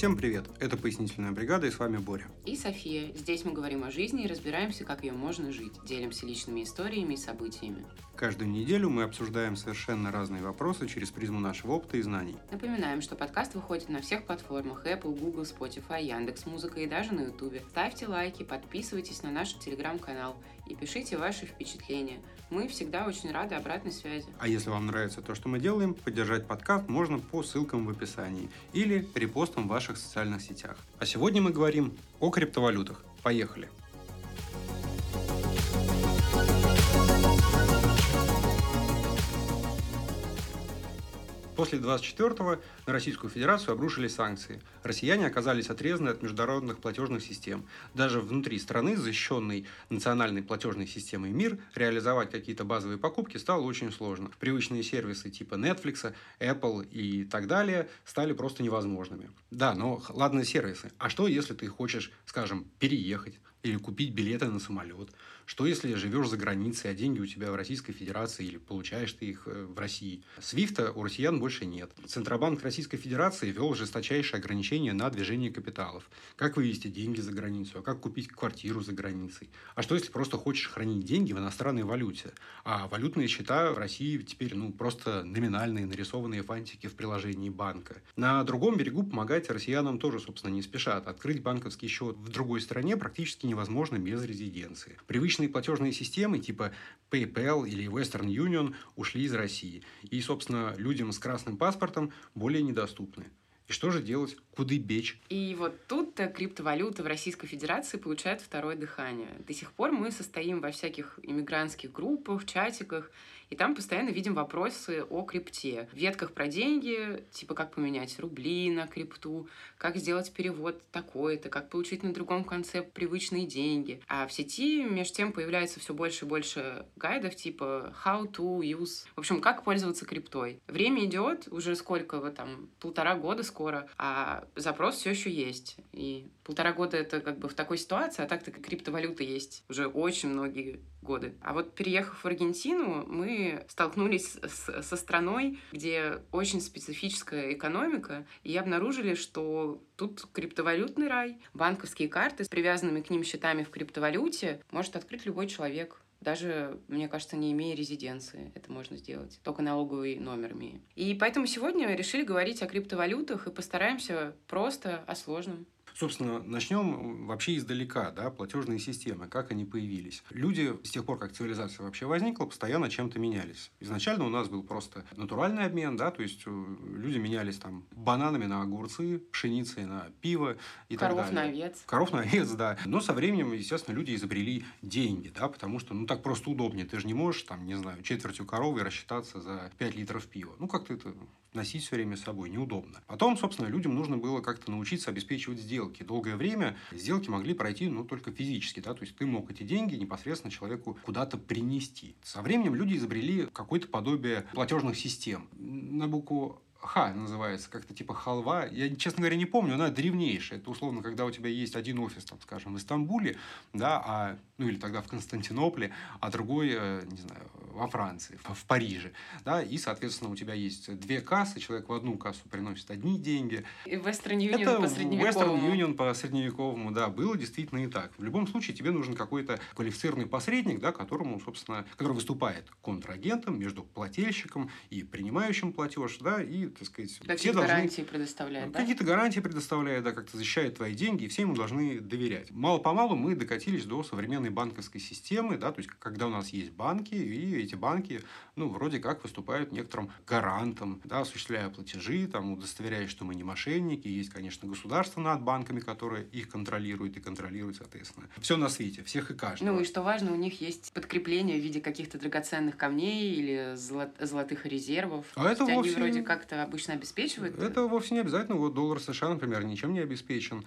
Всем привет! Это «Пояснительная бригада» и с вами Боря. И София. Здесь мы говорим о жизни и разбираемся, как ее можно жить. Делимся личными историями и событиями. Каждую неделю мы обсуждаем совершенно разные вопросы через призму нашего опыта и знаний. Напоминаем, что подкаст выходит на всех платформах Apple, Google, Spotify, Яндекс.Музыка и даже на Ютубе. Ставьте лайки, подписывайтесь на наш телеграм-канал и пишите ваши впечатления. Мы всегда очень рады обратной связи. А если вам нравится то, что мы делаем, поддержать подкаст можно по ссылкам в описании или репостом в ваших социальных сетях. А сегодня мы говорим о криптовалютах. Поехали! После 24-го на Российскую Федерацию обрушились санкции. Россияне оказались отрезаны от международных платежных систем. Даже внутри страны, защищенной национальной платежной системой МИР, реализовать какие-то базовые покупки стало очень сложно. Привычные сервисы типа Netflix, Apple и так далее стали просто невозможными. Да, но ладно сервисы. А что, если ты хочешь, скажем, переехать? Или купить билеты на самолет? Что, если живешь за границей, а деньги у тебя в Российской Федерации или получаешь ты их в России? Свифта у россиян больше нет. Центробанк Российской Федерации ввел жесточайшие ограничения на движение капиталов. Как вывести деньги за границу? А как купить квартиру за границей? А что, если просто хочешь хранить деньги в иностранной валюте? А валютные счета в России теперь просто номинальные, нарисованные фантики в приложении банка. На другом берегу помогать россиянам тоже, собственно, не спешат. Открыть банковский счет в другой стране практически невозможно без резиденции. Привычные платежные системы типа PayPal или Western Union ушли из России и, собственно, людям с красным паспортом более недоступны. И что же делать? Куды бечь? И вот тут-то криптовалюта в Российской Федерации получает второе дыхание. До сих пор мы состоим во всяких иммигрантских группах, чатиках, и там постоянно видим вопросы о крипте. В ветках про деньги, типа как поменять рубли на крипту, как сделать перевод такой-то, как получить на другом конце привычные деньги. А в сети, между тем, появляется все больше и больше гайдов типа how to use. В общем, как пользоваться криптой. Время идет, уже сколько, полтора года скоро, а запрос все еще есть. И полтора года это в такой ситуации, а так-то криптовалюта есть уже очень многие годы. А вот переехав в Аргентину, мы столкнулись со страной, где очень специфическая экономика, и обнаружили, что тут криптовалютный рай. Банковские карты с привязанными к ним счетами в криптовалюте может открыть любой человек. Даже, мне кажется, не имея резиденции, это можно сделать. Только налоговый номер имея. И поэтому сегодня решили говорить о криптовалютах и постараемся просто о сложном. Собственно, начнем вообще издалека, платежные системы, как они появились. Люди с тех пор, как цивилизация вообще возникла, постоянно чем-то менялись. Изначально у нас был просто натуральный обмен, то есть люди менялись бананами на огурцы, пшеницей на пиво и так далее. Коров на овец. Коров на овец, да. Но со временем, естественно, люди изобрели деньги, потому что, так просто удобнее. Ты же не можешь, четвертью коровы рассчитаться за 5 литров пива. Как-то это носить все время с собой неудобно. Потом, собственно, людям нужно было как-то научиться обеспечивать сделки. Долгое время сделки могли пройти, только физически, то есть ты мог эти деньги непосредственно человеку куда-то принести. Со временем люди изобрели какое-то подобие платежных систем. На букву «Х» называется, как-то типа халва. Я, честно говоря, не помню, она древнейшая. Это условно, когда у тебя есть один офис, скажем, в Истамбуле, или тогда в Константинополе, а другой, не знаю, во Франции, в Париже, и, соответственно, у тебя есть две кассы, человек в одну кассу приносит одни деньги. И Western Union по средневековому. Western Union по средневековому, было действительно и так. В любом случае, тебе нужен какой-то квалифицированный посредник, который выступает контрагентом между плательщиком и принимающим платеж, и, какие-то гарантии предоставляет, какие-то гарантии предоставляет, как-то защищает твои деньги, и все ему должны доверять. Мало-помалу мы докатились до современной банковской системы, то есть, когда у нас есть банки, и эти банки, вроде как выступают некоторым гарантом, осуществляя платежи, удостоверяя, что мы не мошенники. Есть, конечно, государство над банками, которое их контролирует и контролирует, соответственно. Все на свете, всех и каждого. И что важно, у них есть подкрепление в виде каких-то драгоценных камней или золотых резервов. А это вовсе... Они вроде как-то обычно обеспечивают? Это вовсе не обязательно. Доллар США, например, ничем не обеспечен.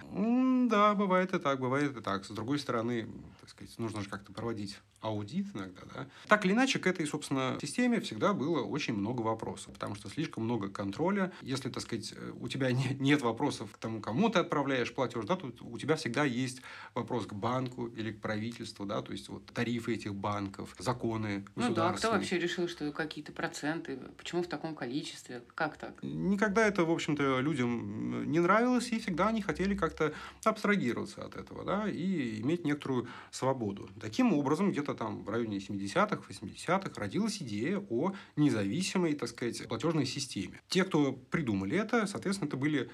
да, бывает и так, бывает и так. С другой стороны, так сказать, нужно же как-то проводить аудит иногда, да. Так или иначе, к этой, собственно, системе всегда было очень много вопросов, потому что слишком много контроля. Если, так сказать, у тебя нет вопросов к тому, кому ты отправляешь платеж, да, то у тебя всегда есть вопрос к банку или к правительству, да, то есть вот тарифы этих банков, законы государственные. Ну да, кто вообще решил, что какие-то проценты, почему в таком количестве, как так? Никогда это, в общем-то, людям не нравилось, и всегда они хотели как-то абстрагироваться от этого, да, и иметь некоторую свободу. Таким образом, где-то там в районе 70-х, 80-х родилась идея о независимой, так сказать, платежной системе. Те, кто придумали это, соответственно, это были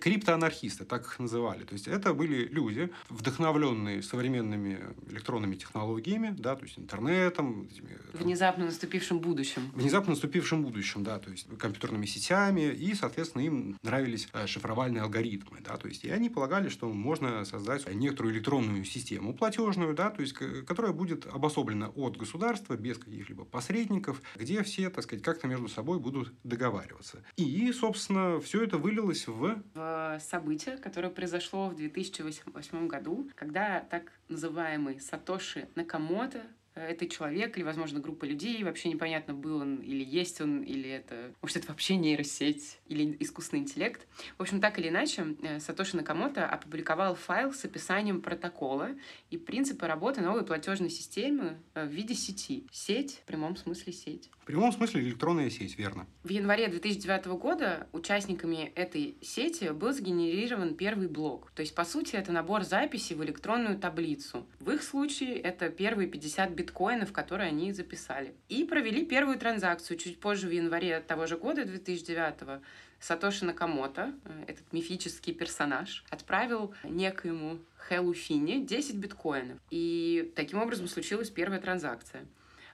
криптоанархисты, так их называли. То есть это были люди, вдохновленные современными электронными технологиями, да, то есть интернетом, этими, внезапно наступившим будущим, да, то есть компьютерными сетями, и, соответственно, им нравились шифровальные алгоритмы, да, то есть и они полагали, что можно создать некоторую электронную систему платежную, да, то есть которая будет обособлена от государства без каких-либо посредников, где все, так сказать, как-то между собой будут договариваться. И, собственно, все это вылилось в событие, которое произошло в 2008 году, когда так называемый Сатоши Накамото, это человек или, возможно, группа людей, вообще непонятно, был он или есть он, или это... Может, это вообще нейросеть или искусственный интеллект. В общем, так или иначе, Сатоши Накамото опубликовал файл с описанием протокола и принципа работы новой платежной системы в виде сети. Сеть, в прямом смысле сеть. В прямом смысле электронная сеть, верно. В январе 2009 года участниками этой сети был сгенерирован первый блок. То есть, по сути, это набор записей в электронную таблицу. В их случае это первые 50 биткоинов, которые они записали. И провели первую транзакцию. Чуть позже, в январе того же года, 2009-го, Сатоши Накамото, этот мифический персонаж, отправил некоему Хэлу Финни 10 биткоинов. И таким образом случилась первая транзакция.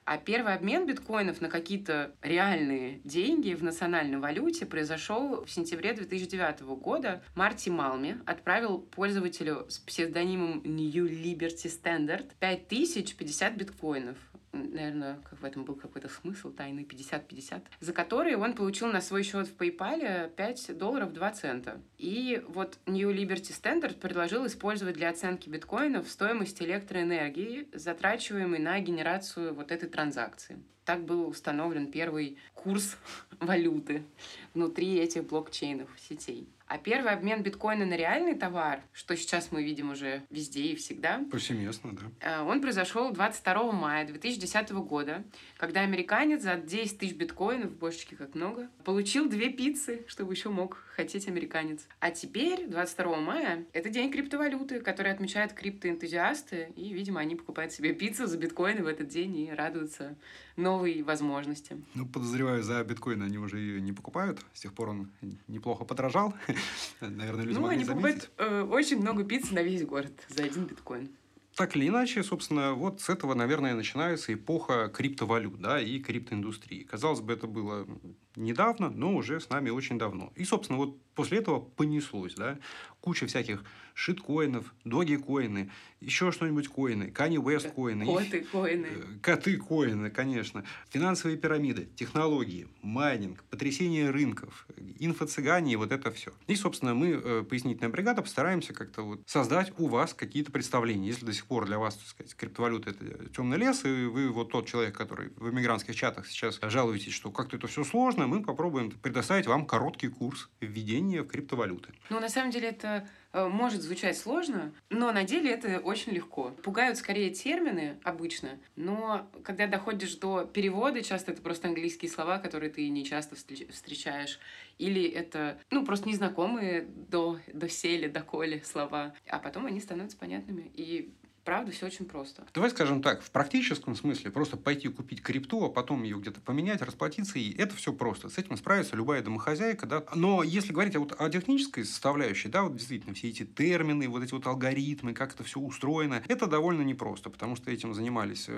А первый обмен биткоинов на какие-то реальные деньги в национальной валюте произошел в сентябре 2009 года. Марти Малми отправил пользователю с псевдонимом New Liberty Standard 5050 биткоинов. Наверное, как в этом был какой-то смысл, тайный 50-50, за которые он получил на свой счет в PayPal $5.02. И вот New Liberty Standard предложил использовать для оценки биткоинов стоимость электроэнергии, затрачиваемой на генерацию вот этой транзакции. Так был установлен первый курс валюты внутри этих блокчейнов, сетей. А первый обмен биткоина на реальный товар, что сейчас мы видим уже везде и всегда. Повсеместно, да. Он произошел 22 мая 2010 года, когда американец за 10 тысяч биткоинов, божечки как много, получил 2 пиццы, чтобы еще мог хотеть американец. А теперь, 22 мая, это день криптовалюты, который отмечают криптоэнтузиасты, и, видимо, они покупают себе пиццу за биткоины в этот день и радуются новой возможности. Ну, подозреваю, за биткоин они уже ее не покупают, с тех пор он неплохо подорожал. Наверное, люди могли заметить. Покупают очень много пиццы на весь город за один биткоин. Так или иначе, собственно, вот с этого, наверное, начинается эпоха криптовалют, да, и криптоиндустрии. Казалось бы, это было недавно, но уже с нами очень давно. И, собственно, вот после этого понеслось, да, куча всяких шиткоинов, доги-коины, еще что-нибудь коины, Канье Уэст коины. Коты-коины. Коты-коины, конечно. Финансовые пирамиды, технологии, майнинг, потрясение рынков, инфо-цыгане и вот это все. И, собственно, мы, пояснительная бригада, постараемся как-то вот создать у вас какие-то представления. Если до сих пор для вас, так сказать, криптовалюта – это темный лес, и вы вот тот человек, который в эмигрантских чатах сейчас жалуетесь, что как-то это все сложно, мы попробуем предоставить вам короткий курс введения в криптовалюты. Ну, на самом деле, это... может звучать сложно, но на деле это очень легко. Пугают скорее термины обычно, но когда доходишь до перевода, часто это просто английские слова, которые ты не часто встречаешь, или это, ну, просто незнакомые доселе, доколе слова, а потом они становятся понятными, и правда, все очень просто. Давай скажем так, в практическом смысле просто пойти купить крипту, а потом ее где-то поменять, расплатиться, и это все просто. С этим справится любая домохозяйка, да. Но если говорить вот о технической составляющей, да, вот действительно все эти термины, вот эти вот алгоритмы, как это все устроено, это довольно непросто, потому что этим занимались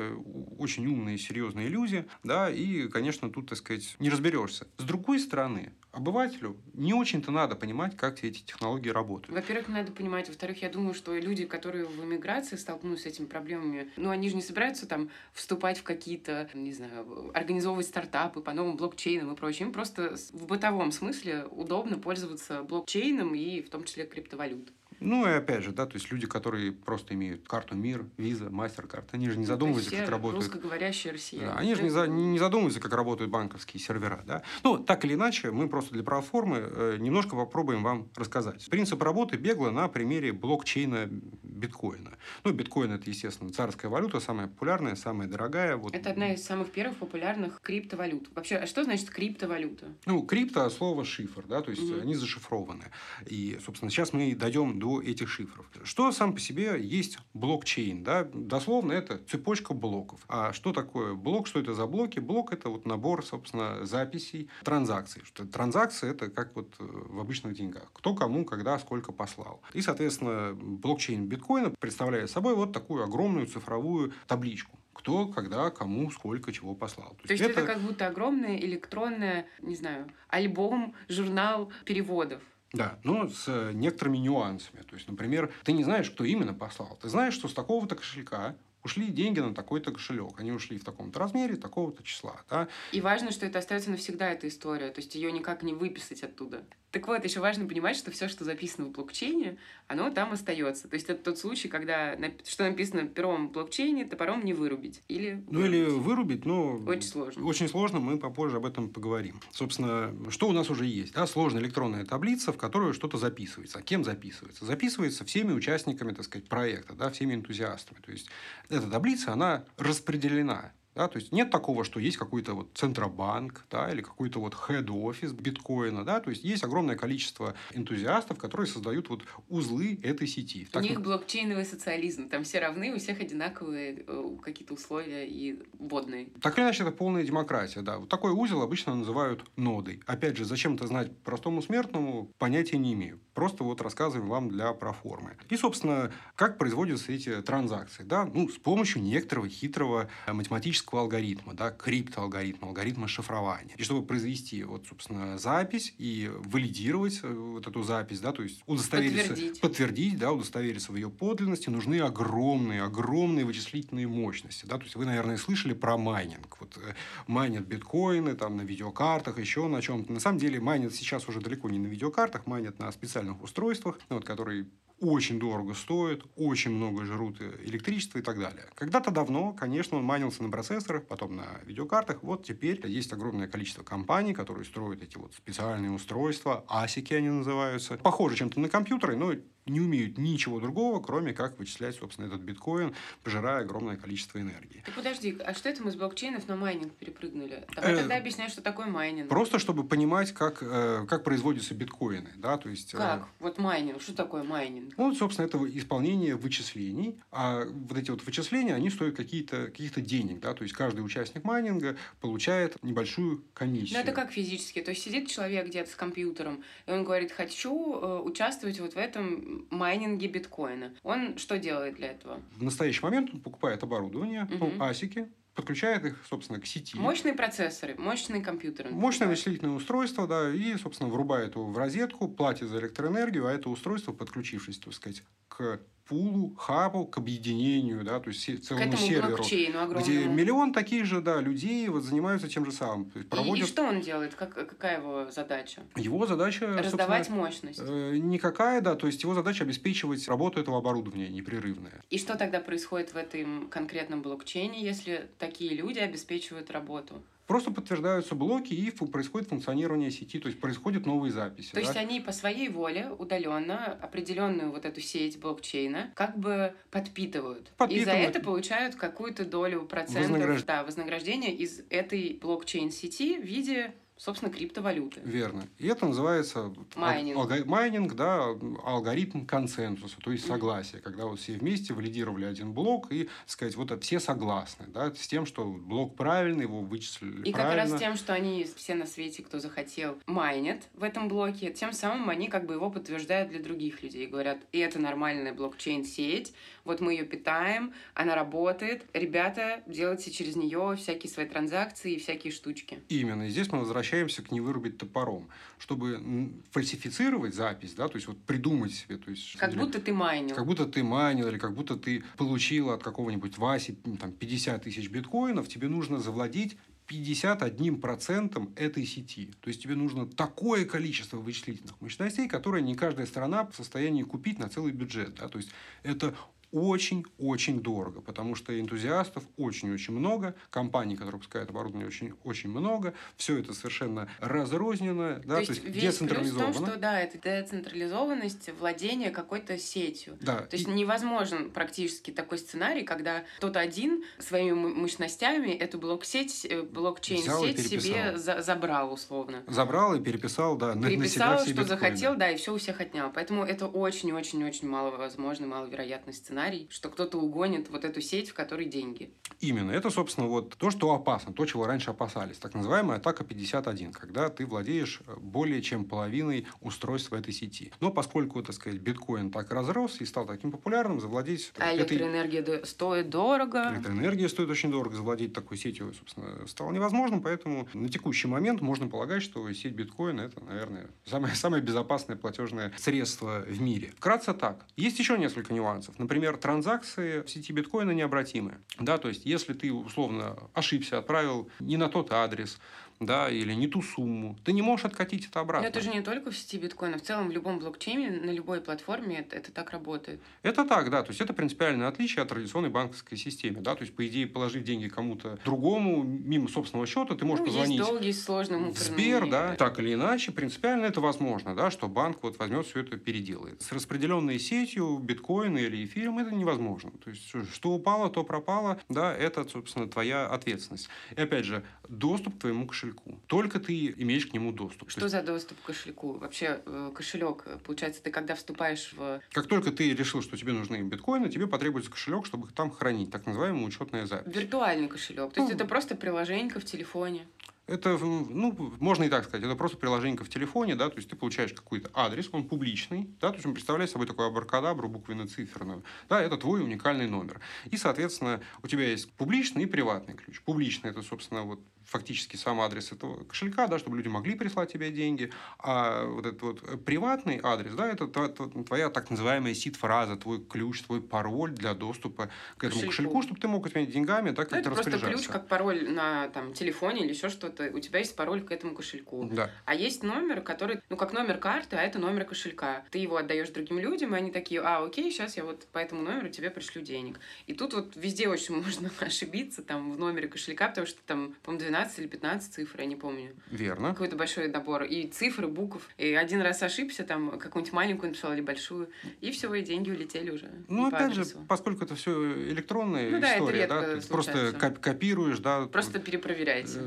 очень умные, серьезные люди, да, и, конечно, тут, так сказать, не разберешься. С другой стороны, обывателю не очень-то надо понимать, как все эти технологии работают. Во-первых, надо понимать. Во-вторых, я думаю, что люди, которые в эмиграции столкнулись с этими проблемами, ну, они же не собираются там вступать в какие-то, не знаю, организовывать стартапы по новым блокчейнам и прочим. Просто в бытовом смысле удобно пользоваться блокчейном и в том числе криптовалютой. Ну, и опять же, да, то есть люди, которые просто имеют карту МИР, Виза, Мастеркард, они же не задумываются, как работают... русскоговорящие россияне. Да, они же не задумываются, как работают банковские сервера, да. Ну, так или иначе, мы просто для проформы немножко попробуем вам рассказать. Принцип работы бегло на примере блокчейна биткоина. Ну, биткоин – это, естественно, царская валюта, самая популярная, самая дорогая. Вот. Это одна из самых первых популярных криптовалют. Вообще, а что значит криптовалюта? Ну, крипто – слово шифр, да, то есть они зашифрованы. И, собственно, сейчас мы дойдем до этих шифров. Что сам по себе есть блокчейн? Да? Дословно это цепочка блоков. А что такое блок? Что это за блоки? Блок – это вот набор, собственно, записей транзакций. Что транзакции – это как вот в обычных деньгах. Кто кому, когда, сколько послал. И, соответственно, блокчейн биткоина представляет собой вот такую огромную цифровую табличку. Кто, когда, кому, сколько, чего послал. То есть это как будто огромный электронный, не знаю, альбом, журнал переводов. Да, но с некоторыми нюансами. То есть, например, ты не знаешь, кто именно послал. Ты знаешь, что с такого-то кошелька ушли деньги на такой-то кошелек. Они ушли в таком-то размере, такого-то числа. Да? И важно, что это остается навсегда, эта история. То есть, ее никак не выписать оттуда. Так вот, еще важно понимать, что все, что записано в блокчейне, оно там остается. То есть, это тот случай, когда что написано пером в блокчейне, топором не вырубить. Или вырубить, но... Очень сложно. Очень сложно, мы попозже об этом поговорим. Собственно, что у нас уже есть? Да? Сложная электронная таблица, в которую что-то записывается. А кем записывается? Записывается всеми участниками, так сказать, проекта, да? Всеми энтузиастами. То есть, эта таблица, она распределена. Да, то есть, нет такого, что есть какой-то вот Центробанк, да, или какой-то вот хед-офис биткоина. Да, то есть, есть огромное количество энтузиастов, которые создают вот узлы этой сети. У них блокчейновый социализм. Там все равны, у всех одинаковые какие-то условия и водные. Так или иначе, это полная демократия. Да. Вот такой узел обычно называют нодой. Опять же, зачем это знать простому смертному, понятия не имею. Просто вот рассказываем вам для проформы. И, собственно, как производятся эти транзакции. Да? Ну, с помощью некоторого хитрого математического алгоритма, да, криптоалгоритма, алгоритма шифрования. И чтобы произвести вот, собственно, запись и валидировать вот эту запись, да, то есть удостовериться, подтвердить, да, удостовериться в ее подлинности, нужны огромные вычислительные мощности, да, то есть вы, наверное, слышали про майнинг, вот майнят биткоины там на видеокартах, еще на чем-то. На самом деле майнят сейчас уже далеко не на видеокартах, майнят на специальных устройствах, вот, которые очень дорого стоит, очень много жрут электричество и так далее. Когда-то давно, конечно, он майнился на процессорах, потом на видеокартах. Вот теперь есть огромное количество компаний, которые строят эти вот специальные устройства, ASIC они называются. Похоже чем-то на компьютеры, но не умеют ничего другого, кроме как вычислять, собственно, этот биткоин, пожирая огромное количество энергии. Так подожди, а что это мы с блокчейнов на майнинг перепрыгнули? Давай тогда объясняй, что такое майнинг. Просто чтобы понимать, как производятся биткоины. Да? То есть, как? Вот майнинг. Что такое майнинг? Ну, собственно, это исполнение вычислений. А вот эти вот вычисления, они стоят каких-то денег. Да? То есть, каждый участник майнинга получает небольшую комиссию. Но это как физически? То есть, сидит человек где-то с компьютером, и он говорит, хочу участвовать вот в этом майнинге биткоина. Он что делает для этого? В настоящий момент он покупает оборудование, асики, подключает их, собственно, к сети. Мощные процессоры, мощные компьютеры. Мощное вычислительное устройство, да, и, собственно, врубает его в розетку, платит за электроэнергию, а это устройство, подключившись, так сказать, к пулу, хабу, к объединению, да, то есть целому серверу, где миллион таких же, да, людей вот занимаются тем же самым. То есть проводят... и что он делает? Какая его задача? Его задача... Раздавать мощность? Никакая, да, то есть его задача обеспечивать работу этого оборудования непрерывное. И что тогда происходит в этом конкретном блокчейне, если такие люди обеспечивают работу? Просто подтверждаются блоки, и происходит функционирование сети, то есть происходят новые записи. То есть они по своей воле удаленно определенную вот эту сеть блокчейна как бы подпитывают. И за это получают какую-то долю процентов вознаграждения из этой блокчейн-сети в виде... собственно, криптовалюты. Верно. И это называется майнинг, да, алгоритм консенсуса, то есть согласие, когда вот все вместе валидировали один блок и, так сказать, вот все согласны, да, с тем, что блок правильный, его вычислили правильно. Как раз тем, что они все на свете, кто захотел, майнят в этом блоке, тем самым они как бы его подтверждают для других людей, говорят, это нормальная блокчейн-сеть, вот мы ее питаем, она работает, ребята, делайте через нее всякие свои транзакции и всякие штучки. Именно. И здесь мы возвращаемся к не вырубить топором, чтобы фальсифицировать запись, да, то есть вот придумать себе, то есть... Как будто ты майнил, или как будто ты получил от какого-нибудь Васи там 50 тысяч биткоинов, тебе нужно завладеть 51% этой сети. То есть тебе нужно такое количество вычислительных мощностей, которые не каждая страна в состоянии купить на целый бюджет. Да? То есть это очень-очень дорого, потому что энтузиастов очень-очень много, компаний, которые выпускают оборудование, очень-очень много, все это совершенно разрознено, да, то есть децентрализовано. Весь плюс в том, что, да, это децентрализованность владения какой-то сетью. Да. То есть невозможен практически такой сценарий, когда кто-то один своими мощностями эту блоксеть, блокчейн-сеть себе забрал условно. Забрал и переписал, да, на себя все биткоины. Переписал, что захотел, да, и все у всех отнял. Поэтому это очень-очень-очень маловозможный, маловероятный сценарий, что кто-то угонит вот эту сеть, в которой деньги. Именно. Это, собственно, вот то, что опасно, то, чего раньше опасались. Так называемая атака 51, когда ты владеешь более чем половиной устройства этой сети. Но поскольку, так сказать, биткоин так разрос и стал таким популярным, завладеть... А электроэнергия стоит дорого. Электроэнергия стоит очень дорого. Завладеть такой сетью, собственно, стало невозможным, поэтому на текущий момент можно полагать, что сеть биткоина — это, наверное, самое безопасное платежное средство в мире. Вкратце так. Есть еще несколько нюансов. Например, транзакции в сети биткоина необратимы. Да, то есть, если ты, условно, ошибся, отправил не на тот адрес, да, или не ту сумму, ты не можешь откатить это обратно. Но это же не только в сети биткоина. В целом, в любом блокчейне, на любой платформе это так работает. Это так, да. То есть, это принципиальное отличие от традиционной банковской системы. Да? То есть, по идее, положив деньги кому-то другому, мимо собственного счета, ты можешь позвонить в Сбер, да, так или иначе. Принципиально это возможно, да, что банк вот возьмет все это, переделает. С распределенной сетью биткоина или эфир это невозможно. То есть, что упало, то пропало. Да, это, собственно, твоя ответственность. И опять же, доступ к твоему кошельку. Только ты имеешь к нему доступ. Что за доступ к кошельку? Вообще, кошелек, получается, ты когда вступаешь в... Как только ты решил, что тебе нужны биткоины, тебе потребуется кошелек, чтобы их там хранить. Так называемая учетная запись. Виртуальный кошелек. То есть, это просто приложенька в телефоне. Это, ну, можно и так сказать, это просто приложение в телефоне, да, то есть ты получаешь какой-то адрес, он публичный, да, то есть он представляет собой такую абракадабру буквенно-циферную, да, это твой уникальный номер. И, соответственно, у тебя есть публичный и приватный ключ. Публичный — это, собственно, вот фактически сам адрес этого кошелька, да, чтобы люди могли прислать тебе деньги, а вот этот вот приватный адрес, да, это твоя так называемая сид-фраза, твой ключ, твой пароль для доступа к этому кошельку, чтобы ты мог отменить деньгами, так как ты распоряжаешься. Это просто ключ, как пароль на там телефоне или еще что-то. У тебя есть пароль к этому кошельку. Да. А есть номер, который, ну, как номер карты, а это номер кошелька. Ты его отдаешь другим людям, и они такие: а, окей, сейчас я вот по этому номеру тебе пришлю денег. И тут вот везде очень можно ошибиться там в номере кошелька, потому что там, по-моему, 12 или 15 цифр, я не помню. Верно. Какой-то большой набор. И цифры, букв. И один раз ошибся, там, какую-нибудь маленькую написал или большую, и все, и деньги улетели уже. Ну, опять же, поскольку это все электронная история, да, ты просто копируешь, да. Просто перепроверяйте.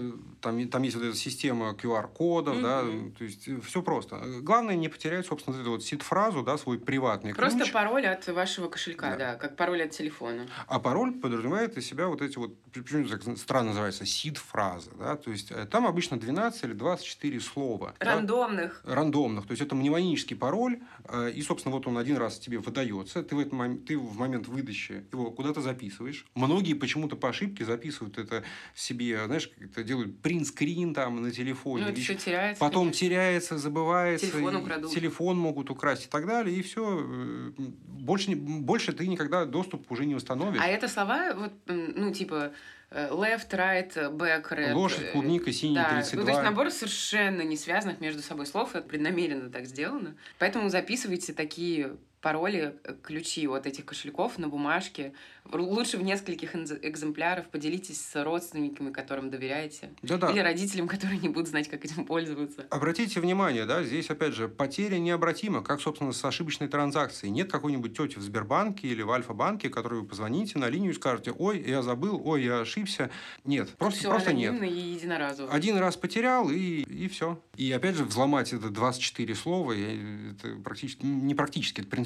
Там есть вот эта система QR-кодов, да, то есть все просто. Главное не потерять, собственно, эту вот сид-фразу, да, свой приватный ключ. Просто пароль от вашего кошелька, да, как пароль от телефона. А пароль подразумевает из себя вот эти вот, почему так странно называется, сид-фраза, да, то есть там обычно 12 или 24 слова. Рандомных. Да? Рандомных, то есть это мнемонический пароль, и, собственно, вот он один раз тебе выдается, ты в момент выдачи его куда-то записываешь. Многие почему-то по ошибке записывают это себе, знаешь, как-то делают принт-скрин там на телефоне. Ну, это все теряется. Потом теряется, забывается. Телефон украдут. Телефон могут украсть и так далее. И все. Больше ты никогда доступ уже не установишь. А это слова, вот, ну, типа... Left, right, back, red. Лошадь, клубника, синий, да. 32. Ну, то есть набор совершенно не связанных между собой слов. Это преднамеренно так сделано. Поэтому записывайте такие пароли, ключи от этих кошельков на бумажке. Лучше в нескольких экземплярах. Поделитесь с родственниками, которым доверяете. Да-да. Или родителям, которые не будут знать, как этим пользоваться. Обратите внимание, да, здесь, опять же, потеря необратима, как, собственно, с ошибочной транзакцией. Нет какой-нибудь тети в Сбербанке или в Альфа-банке, которой вы позвоните на линию и скажете: ой, я забыл, ой, я ошибся. Нет, просто нет. И один раз потерял, и все. И опять же, взломать это 24 слова, это это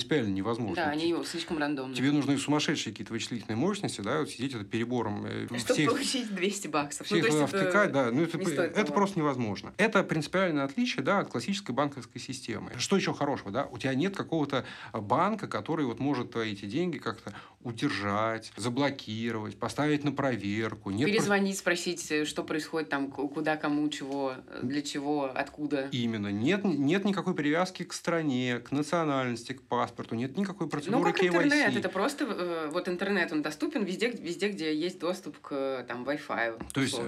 принципиально невозможно. Да, они слишком рандомные. Тебе нужны сумасшедшие какие-то вычислительные мощности, да, вот сидеть это перебором. Чтобы получить $200. Всех втыкать, да, ну это просто невозможно. Это принципиальное отличие, да, от классической банковской системы. Что еще хорошего, да, у тебя нет какого-то банка, который вот может твои эти деньги как-то удержать, заблокировать, поставить на проверку. Нет, перезвонить, спросить, что происходит там, куда, кому, чего, для чего, откуда. Именно. Нет никакой привязки к стране, к национальности, к паспорту. паспорту, нет никакой процедуры KYC. Ну, как интернет, это просто, вот интернет, он доступен везде, где есть доступ к там Wi-Fi. То есть,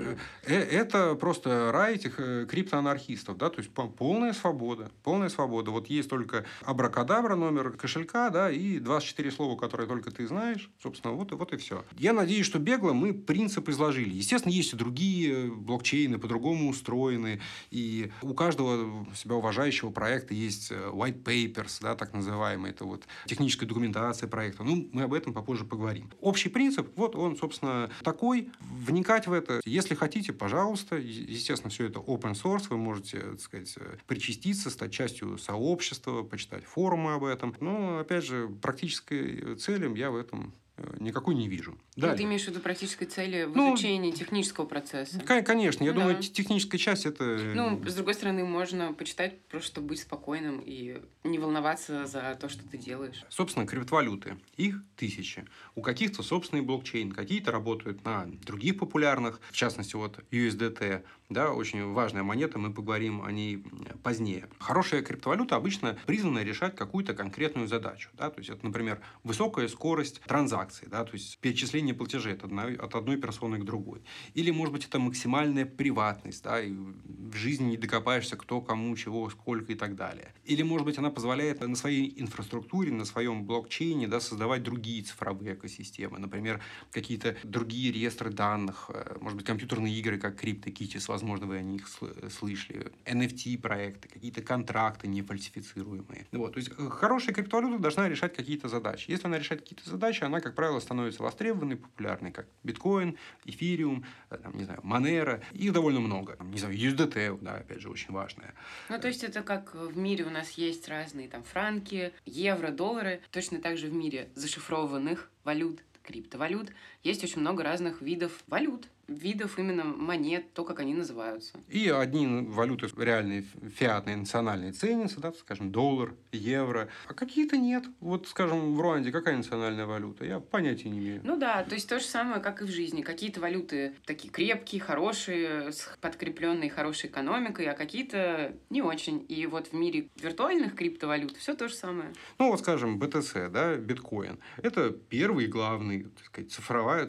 это просто рай этих криптоанархистов, да, то есть, полная свобода, полная свобода. Вот есть только абракадабра, номер кошелька, да, и 24 слова, которые только ты знаешь, собственно, вот и все. Я надеюсь, что бегло мы принцип изложили. Естественно, есть и другие блокчейны, по-другому устроены, и у каждого себя уважающего проекта есть white papers, да, так называемый, это вот техническая документация проекта. Ну, мы об этом попозже поговорим. Общий принцип, вот он, собственно, такой. Вникать в это, если хотите, пожалуйста. Естественно, все это open source, вы можете, так сказать, причаститься, стать частью сообщества, почитать форумы об этом. Но, опять же, практической целью я в этом никакой не вижу. Да. Ты имеешь в виду практической цели в изучении технического процесса? Конечно. Я думаю, техническая часть это... Ну, с другой стороны, можно почитать, просто быть спокойным и не волноваться за то, что ты делаешь. Собственно, криптовалюты. Их тысячи. У каких-то собственный блокчейн. Какие-то работают на других популярных. В частности, вот USDT. Да, очень важная монета. Мы поговорим о ней позднее. Хорошая криптовалюта обычно призвана решать какую-то конкретную задачу. Да? То есть, это, например, высокая скорость транзакций. Да, то есть перечисление платежей от одной персоны к другой. Или, может быть, это максимальная приватность, да, и в жизни не докопаешься, кто, кому, чего, сколько и так далее. Или, может быть, она позволяет на своей инфраструктуре, на своем блокчейне, да, создавать другие цифровые экосистемы, например, какие-то другие реестры данных, может быть, компьютерные игры, как CryptoKitties, возможно, вы о них слышали, NFT-проекты, какие-то контракты нефальсифицируемые. Вот, то есть, хорошая криптовалюта должна решать какие-то задачи. Если она решает какие-то задачи, она, как правило, становится востребованной, популярной, как биткоин, эфириум, там, не знаю, Monero. Их довольно много. Там, не знаю, USDT, да, опять же, очень важное. Ну, то есть, это как в мире у нас есть разные там франки, евро, доллары. Точно так же в мире зашифрованных валют, криптовалют. Есть очень много разных видов валют. Видов именно монет, то, как они называются. И одни валюты реальные, фиатные, национальные ценятся, да, скажем, доллар, евро, а какие-то нет. Вот, скажем, в Руанде какая национальная валюта? Я понятия не имею. Ну да, то есть то же самое, как и в жизни. Какие-то валюты такие крепкие, хорошие, подкрепленные хорошей экономикой, а какие-то не очень. И вот в мире виртуальных криптовалют все то же самое. Ну вот, скажем, BTC, да, биткоин. Это первый и главный, так сказать,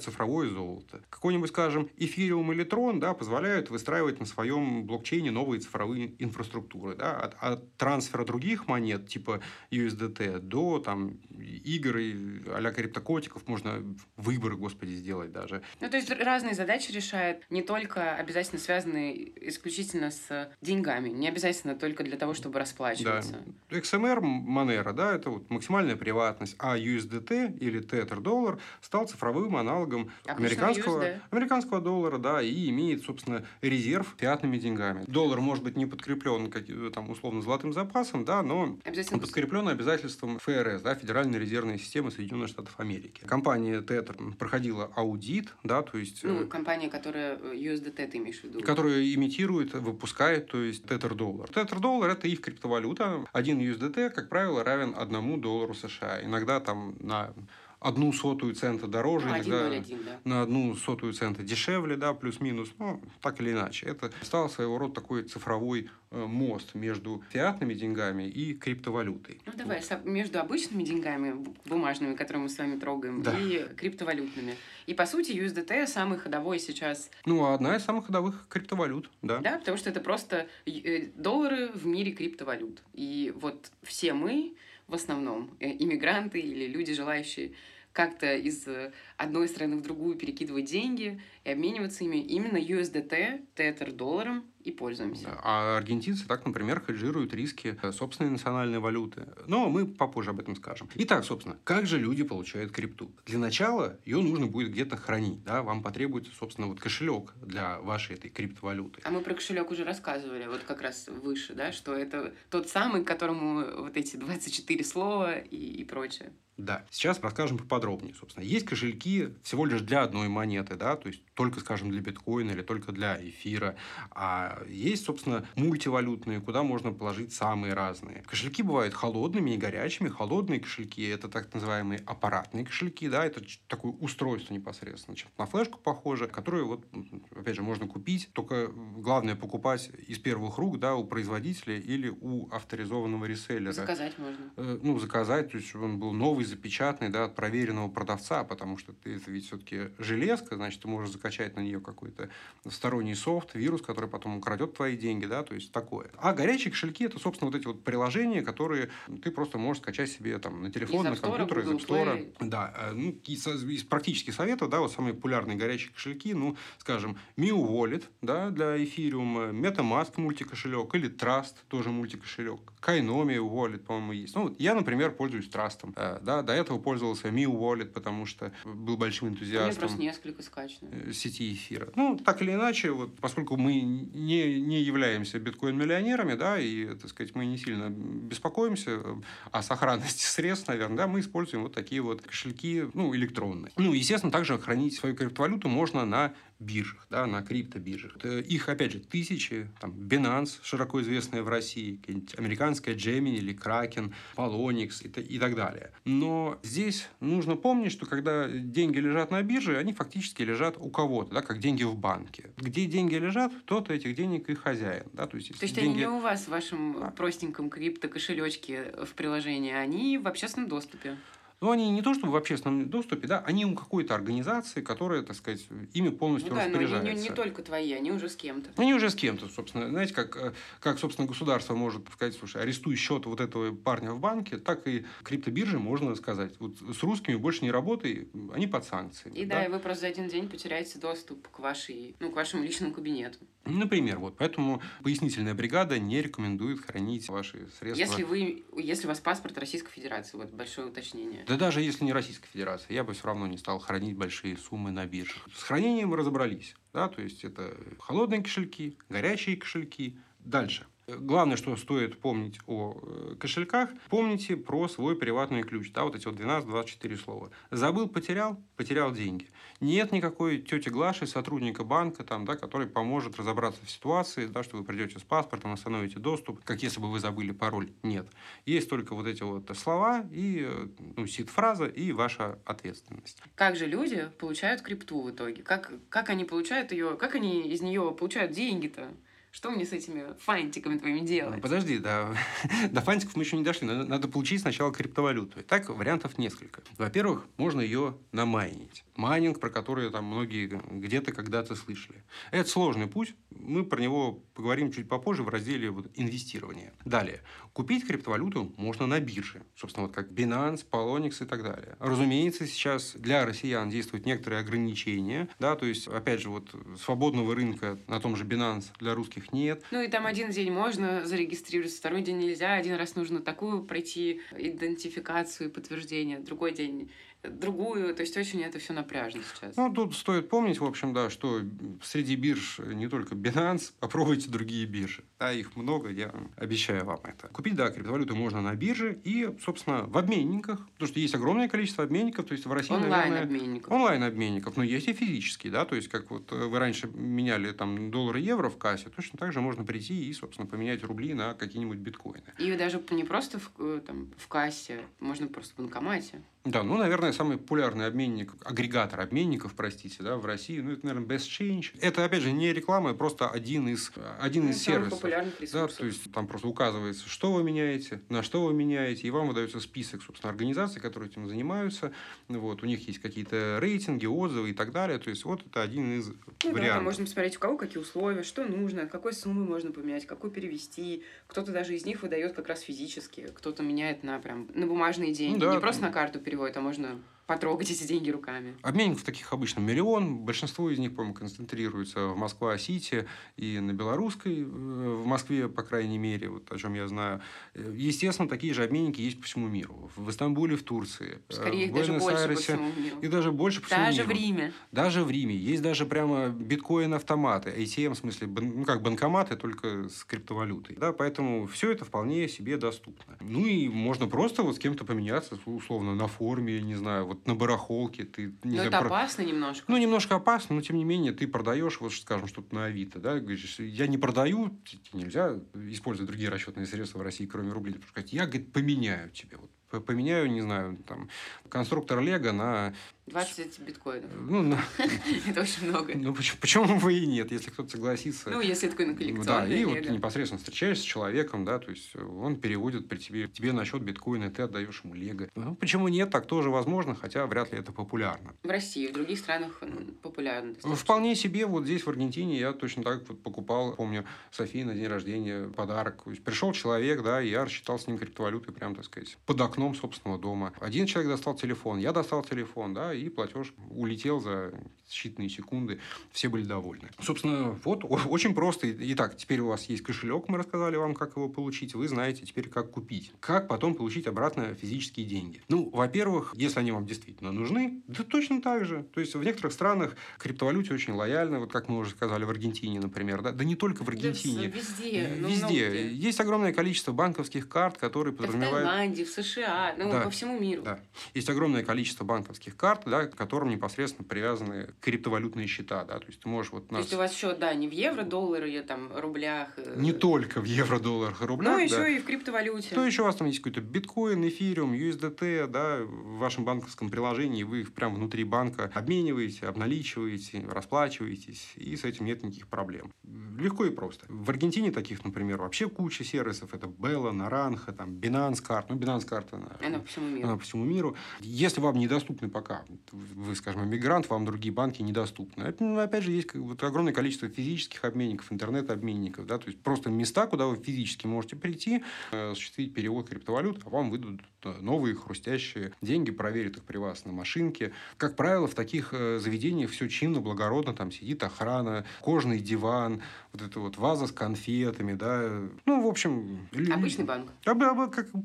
цифровое золото. Какой-нибудь, скажем, эфириум или трон, да, позволяют выстраивать на своем блокчейне новые цифровые инфраструктуры, да, от трансфера других монет, типа USDT, до там игр и а-ля криптокотиков, можно выборы, господи, сделать даже. Ну, то есть, разные задачи решают, не только обязательно связанные исключительно с деньгами, не обязательно только для того, чтобы расплачиваться. Да. XMR, Monero, да, это вот максимальная приватность, а USDT или тетер-доллар стал цифровым аналогом американского доллара, да, и имеет, собственно, резерв фиатными деньгами. Доллар может быть не подкреплен, там, условно, золотым запасом, да, но подкреплен обязательством ФРС, да, Федеральной резервной системы Соединенных Штатов Америки. Компания Tether проходила аудит, да, то есть... Ну, компания, которая USDT, ты имеешь в виду? Которая имитирует, выпускает, то есть Tether-доллар. Tether-доллар – это их криптовалюта. Один USDT, как правило, равен $1 США. Иногда там на 0,01 цента дороже, иногда 1,01, да, на 0,01 цента дешевле, да, плюс-минус, но так или иначе. Это стал своего рода такой цифровой мост между фиатными деньгами и криптовалютой. Ну, давай, вот, между обычными деньгами, бумажными, которые мы с вами трогаем, да, и криптовалютными. И, по сути, USDT самый ходовой сейчас. Ну, одна из самых ходовых криптовалют, да. Да, потому что это просто доллары в мире криптовалют. И вот все мы, в основном, иммигранты или люди, желающие как-то из одной страны в другую перекидывать деньги и обмениваться ими, именно USDT, Tether долларом, и пользуемся. А аргентинцы так, например, хеджируют риски собственной национальной валюты. Но мы попозже об этом скажем. Итак, собственно, как же люди получают крипту? Для начала ее нужно будет где-то хранить. Да? Вам потребуется, собственно, вот кошелек для вашей этой криптовалюты. А мы про кошелек уже рассказывали, вот как раз выше, да, что это тот самый, к которому вот эти 24 слова и прочее. Да, сейчас расскажем поподробнее, собственно. Есть кошельки кошельки всего лишь для одной монеты, да, то есть только, скажем, для биткоина или только для эфира. А есть, собственно, мультивалютные, куда можно положить самые разные. Кошельки бывают холодными и горячими. Холодные кошельки – это так называемые аппаратные кошельки, да, это такое устройство непосредственно, чем-то на флешку похоже, которое, вот, опять же, можно купить, только главное покупать из первых рук, да, у производителя или у авторизованного реселлера. Заказать можно. Ну, заказать, то есть он был новый, запечатанный, да, от проверенного продавца, потому что это ведь все-таки железка, значит, ты можешь закачать на нее какой-то сторонний софт, вирус, который потом украдет твои деньги, да, то есть такое. А горячие кошельки – это, собственно, вот эти вот приложения, которые ты просто можешь скачать себе там на телефон, на компьютер, из App Store. Да, ну, из практических советов, да, вот самые популярные горячие кошельки, ну, скажем, Miu Wallet, да, для эфириума, MetaMask мультикошелек или Trust, тоже мультикошелек, Kainomi Wallet, по-моему, есть. Ну, вот я, например, пользуюсь Trust'ом, да, до этого пользовался Miu Wallet, потому что был большим энтузиастом. У меня просто несколько скачано. Сети эфира. Ну, так или иначе, вот, поскольку мы не являемся биткоин-миллионерами, да, и, так сказать, мы не сильно беспокоимся о сохранности средств, наверное, да, мы используем вот такие вот кошельки, ну, электронные. Ну, естественно, также хранить свою криптовалюту можно на биржах, да, на криптобиржах. Их, опять же, тысячи, там, Binance, широко известная в России, американская Gemini или Kraken, Poloniex и так далее. Но здесь нужно помнить, что когда деньги лежат на бирже, они фактически лежат у кого-то, да, как деньги в банке. Где деньги лежат, тот этих денег и хозяин, да, то есть если деньги... они не у вас в вашем простеньком крипто-кошелечке в приложении, они в общественном доступе. Но они не то чтобы в общественном доступе, да, они у какой-то организации, которая, так сказать, ими полностью распоряжается. Да, но не только твои, они уже с кем-то. Они уже с кем-то, собственно. Знаете, как собственно, государство может сказать, слушай, арестуй счет вот этого парня в банке, так и криптобирже можно сказать, вот с русскими больше не работай, они под санкциями. И да, да, и вы просто за один день потеряете доступ к вашей, ну, к вашему личному кабинету. Например, вот. Поэтому пояснительная бригада не рекомендует хранить ваши средства. Если у вас паспорт Российской Федерации, вот большое уточнение. Да даже если не Российская Федерация, я бы все равно не стал хранить большие суммы на биржах. С хранением разобрались, да, то есть это холодные кошельки, горячие кошельки. Дальше. Главное, что стоит помнить о кошельках, помните про свой приватный ключ, да, вот эти вот 12-24 слова. Забыл, потерял деньги. Нет никакой тети Глаши, сотрудника банка, там, да, который поможет разобраться в ситуации, да, что вы придете с паспортом, остановите доступ, как если бы вы забыли пароль. Нет. Есть только вот эти вот слова и, ну, сид-фраза и ваша ответственность. Как же люди получают крипту в итоге? Как они получают ее, как они из нее получают деньги-то? Что мне с этими фантиками твоими делать? Подожди, да. До фантиков мы еще не дошли. Надо получить сначала криптовалюту. И так вариантов несколько. Во-первых, можно ее намайнить. Майнинг, про который там многие где-то когда-то слышали. Это сложный путь. Мы про него поговорим чуть попозже в разделе вот инвестирования. Далее. Купить криптовалюту можно на бирже. Собственно, вот как Binance, Poloniex и так далее. Разумеется, сейчас для россиян действуют некоторые ограничения. Да, то есть, опять же, вот свободного рынка на том же Binance для русских нет. Ну и там один день можно зарегистрироваться, второй день нельзя, один раз нужно такую пройти идентификацию и подтверждение, другой день другую, то есть очень это все напряжно сейчас. Ну, тут стоит помнить, в общем, да, что среди бирж не только Binance, попробуйте другие биржи. Да, их много, я обещаю вам это. Купить, да, криптовалюту можно на бирже и, собственно, в обменниках, потому что есть огромное количество обменников, то есть в России, онлайн-обменников. Онлайн-обменников, но есть и физические, да, то есть как вот вы раньше меняли там доллары и евро в кассе, точно так же можно прийти и, собственно, поменять рубли на какие-нибудь биткоины. И даже не просто там, в кассе, можно просто в банкомате. Да, ну, наверное, самый популярный обменник, агрегатор обменников, простите, да, в России, ну, это, наверное, BestChange. Это, опять же, не реклама, а просто один из сервисов. Да, то есть там просто указывается, что вы меняете, на что вы меняете, и вам выдается список, собственно, организаций, которые этим занимаются. Вот, у них есть какие-то рейтинги, отзывы и так далее. То есть вот это один из вариантов. Да, можно посмотреть, у кого какие условия, что нужно, от какой суммы можно поменять, какую перевести. Кто-то даже из них выдает как раз физически, кто-то меняет на прям на бумажные деньги, да, не просто на карту перевести. Это можно потрогать эти деньги руками. Обменников таких обычно миллион. Большинство из них, по-моему, концентрируется в Москва-Сити и на Белорусской, в Москве, по крайней мере, вот о чем я знаю. Естественно, такие же обменники есть по всему миру. В Стамбуле, в Турции, скорее, в Буэнос-Айресе. И даже больше по всему миру. Даже в Риме. Даже в Риме. Есть даже прямо биткоин-автоматы. ATM, в смысле, ну, как банкоматы, только с криптовалютой. Да, поэтому все это вполне себе доступно. Ну и можно просто вот с кем-то поменяться, условно, на форуме, не знаю, вот на барахолке. Ты, не знаю, это опасно немножко. Ну, немножко опасно, но тем не менее ты продаешь, вот скажем, что-то на Авито. Да? Говоришь, я не продаю, нельзя использовать другие расчетные средства в России, кроме рублей. Потому что я, говорит, поменяю тебе. Вот, поменяю, не знаю, там, конструктор Лего на... 20 биткоинов. Это очень много. Ну, почему бы и нет, если кто-то согласится. Ну, если такой на коллекционный. Да, и вот непосредственно встречаешься с человеком, да, то есть он переводит при тебе на счет биткоина, ты отдаешь ему Лего. Ну, почему нет, так тоже возможно, хотя вряд ли это популярно. В России, в других странах популярно. Вполне себе, вот здесь, в Аргентине, я точно так вот покупал, помню, Софии на день рождения подарок. Пришел человек, да, и я рассчитал с ним криптовалютой, прям, так сказать, под окном собственного дома. Один человек достал телефон, я достал телефон, да, и платеж улетел за считанные секунды. Все были довольны. Собственно, вот очень просто. Итак, теперь у вас есть кошелек, мы рассказали вам, как его получить. Вы знаете теперь, как купить. Как потом получить обратно физические деньги? Ну, во-первых, если они вам действительно нужны, да точно так же. То есть, в некоторых странах криптовалюте очень лояльны. Вот как мы уже сказали, в Аргентине, например. Да, да не только в Аргентине. Да, везде. Везде. Есть огромное количество банковских карт, которые подразумевают... В Таиланде, в США, ну, да, по всему миру. Да. Есть огромное количество банковских карт, да, к которым непосредственно привязаны криптовалютные счета. Да? То есть, ты можешь вот... То есть, у вас счет, да, не в евро, доллары, или там, рублях. Не только в евро, долларах и рублях. Ну, еще да, и в криптовалюте. То еще у вас там есть какой-то биткоин, эфириум, USDT, да, в вашем банковском приложении вы их прямо внутри банка обмениваете, обналичиваете, расплачиваетесь, и с этим нет никаких проблем. Легко и просто. В Аргентине таких, например, вообще куча сервисов. Это Bella, Naranja, там, Binance-карта. Ну, Binance-карта, она по всему миру. Она по всему миру. Если вам недоступны пока, вы, скажем, мигрант, вам другие банки недоступны. Опять же, есть вот огромное количество физических обменников, интернет-обменников, да, то есть просто места, куда вы физически можете прийти, осуществить перевод криптовалют, а вам выдадут новые хрустящие деньги, проверят их при вас на машинке. Как правило, в таких заведениях все чинно, благородно, там сидит охрана, кожаный диван, вот эта вот ваза с конфетами, да, ну, в общем... Обычный банк.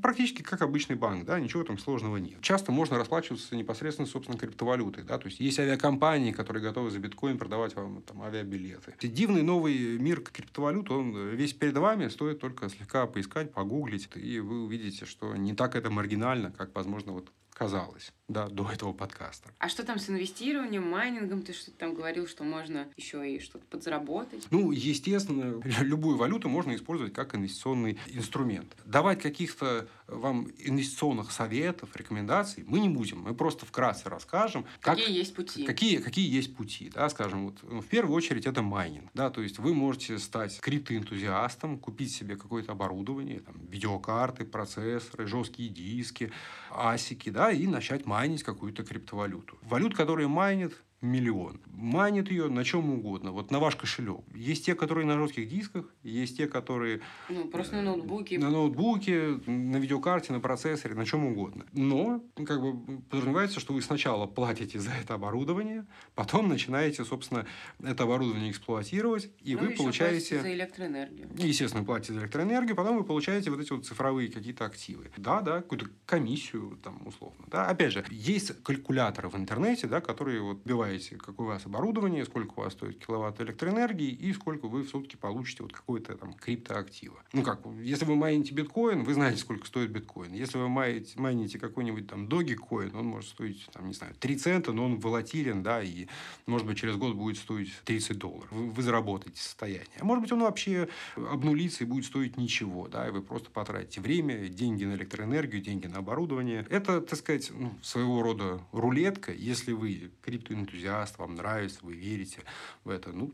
Практически как обычный банк, да, ничего там сложного нет. Часто можно расплачиваться непосредственно, собственно, криптовалюты, да, то есть есть авиакомпании, которые готовы за биткоин продавать вам там авиабилеты. Дивный новый мир криптовалют, он весь перед вами, стоит только слегка поискать, погуглить, и вы увидите, что не так это маргинально, как, возможно, вот казалось, да, до этого подкаста. А что там с инвестированием, майнингом? Ты что-то там говорил, что можно еще и что-то подзаработать? Ну, естественно, любую валюту можно использовать как инвестиционный инструмент. Давать каких-то вам инвестиционных советов, рекомендаций мы не будем. Мы просто вкратце расскажем, какие есть пути. Какие есть пути, да, скажем, вот в первую очередь это майнинг, да, то есть вы можете стать криптоэнтузиастом, купить себе какое-то оборудование, там, видеокарты, процессоры, жесткие диски, ASIC, да, и начать майнить какую-то криптовалюту. Валют, которые майнят, миллион. Майнит ее на чем угодно, вот на ваш кошелек. Есть те, которые на жестких дисках, есть те, которые... Ну, просто на ноутбуке. На ноутбуке, на видеокарте, на процессоре, на чем угодно. Но, как бы, подразумевается, что вы сначала платите за это оборудование, потом начинаете, собственно, это оборудование эксплуатировать, и вы получаете... платите за электроэнергию. Естественно, платите за электроэнергию, потом вы получаете вот эти вот цифровые какие-то активы. Да, какую-то комиссию, там, условно. Да. Опять же, есть калькуляторы в интернете, да, которые вот бивают, какое у вас оборудование, сколько у вас стоит киловатт электроэнергии и сколько вы в сутки получите вот какой-то там криптоактива. Ну как, если вы майните биткоин, вы знаете, сколько стоит биткоин. Если вы майните какой-нибудь там догикоин, он может стоить, там, не знаю, 3 цента, но он волатилен, да, и, может быть, через год будет стоить $30. Вы заработаете состояние. А может быть, он вообще обнулится и будет стоить ничего, да, и вы просто потратите время, деньги на электроэнергию, деньги на оборудование. Это, так сказать, ну, своего рода рулетка. Если вы криптоэнтузиаст, вам нравится, вы верите в это, ну,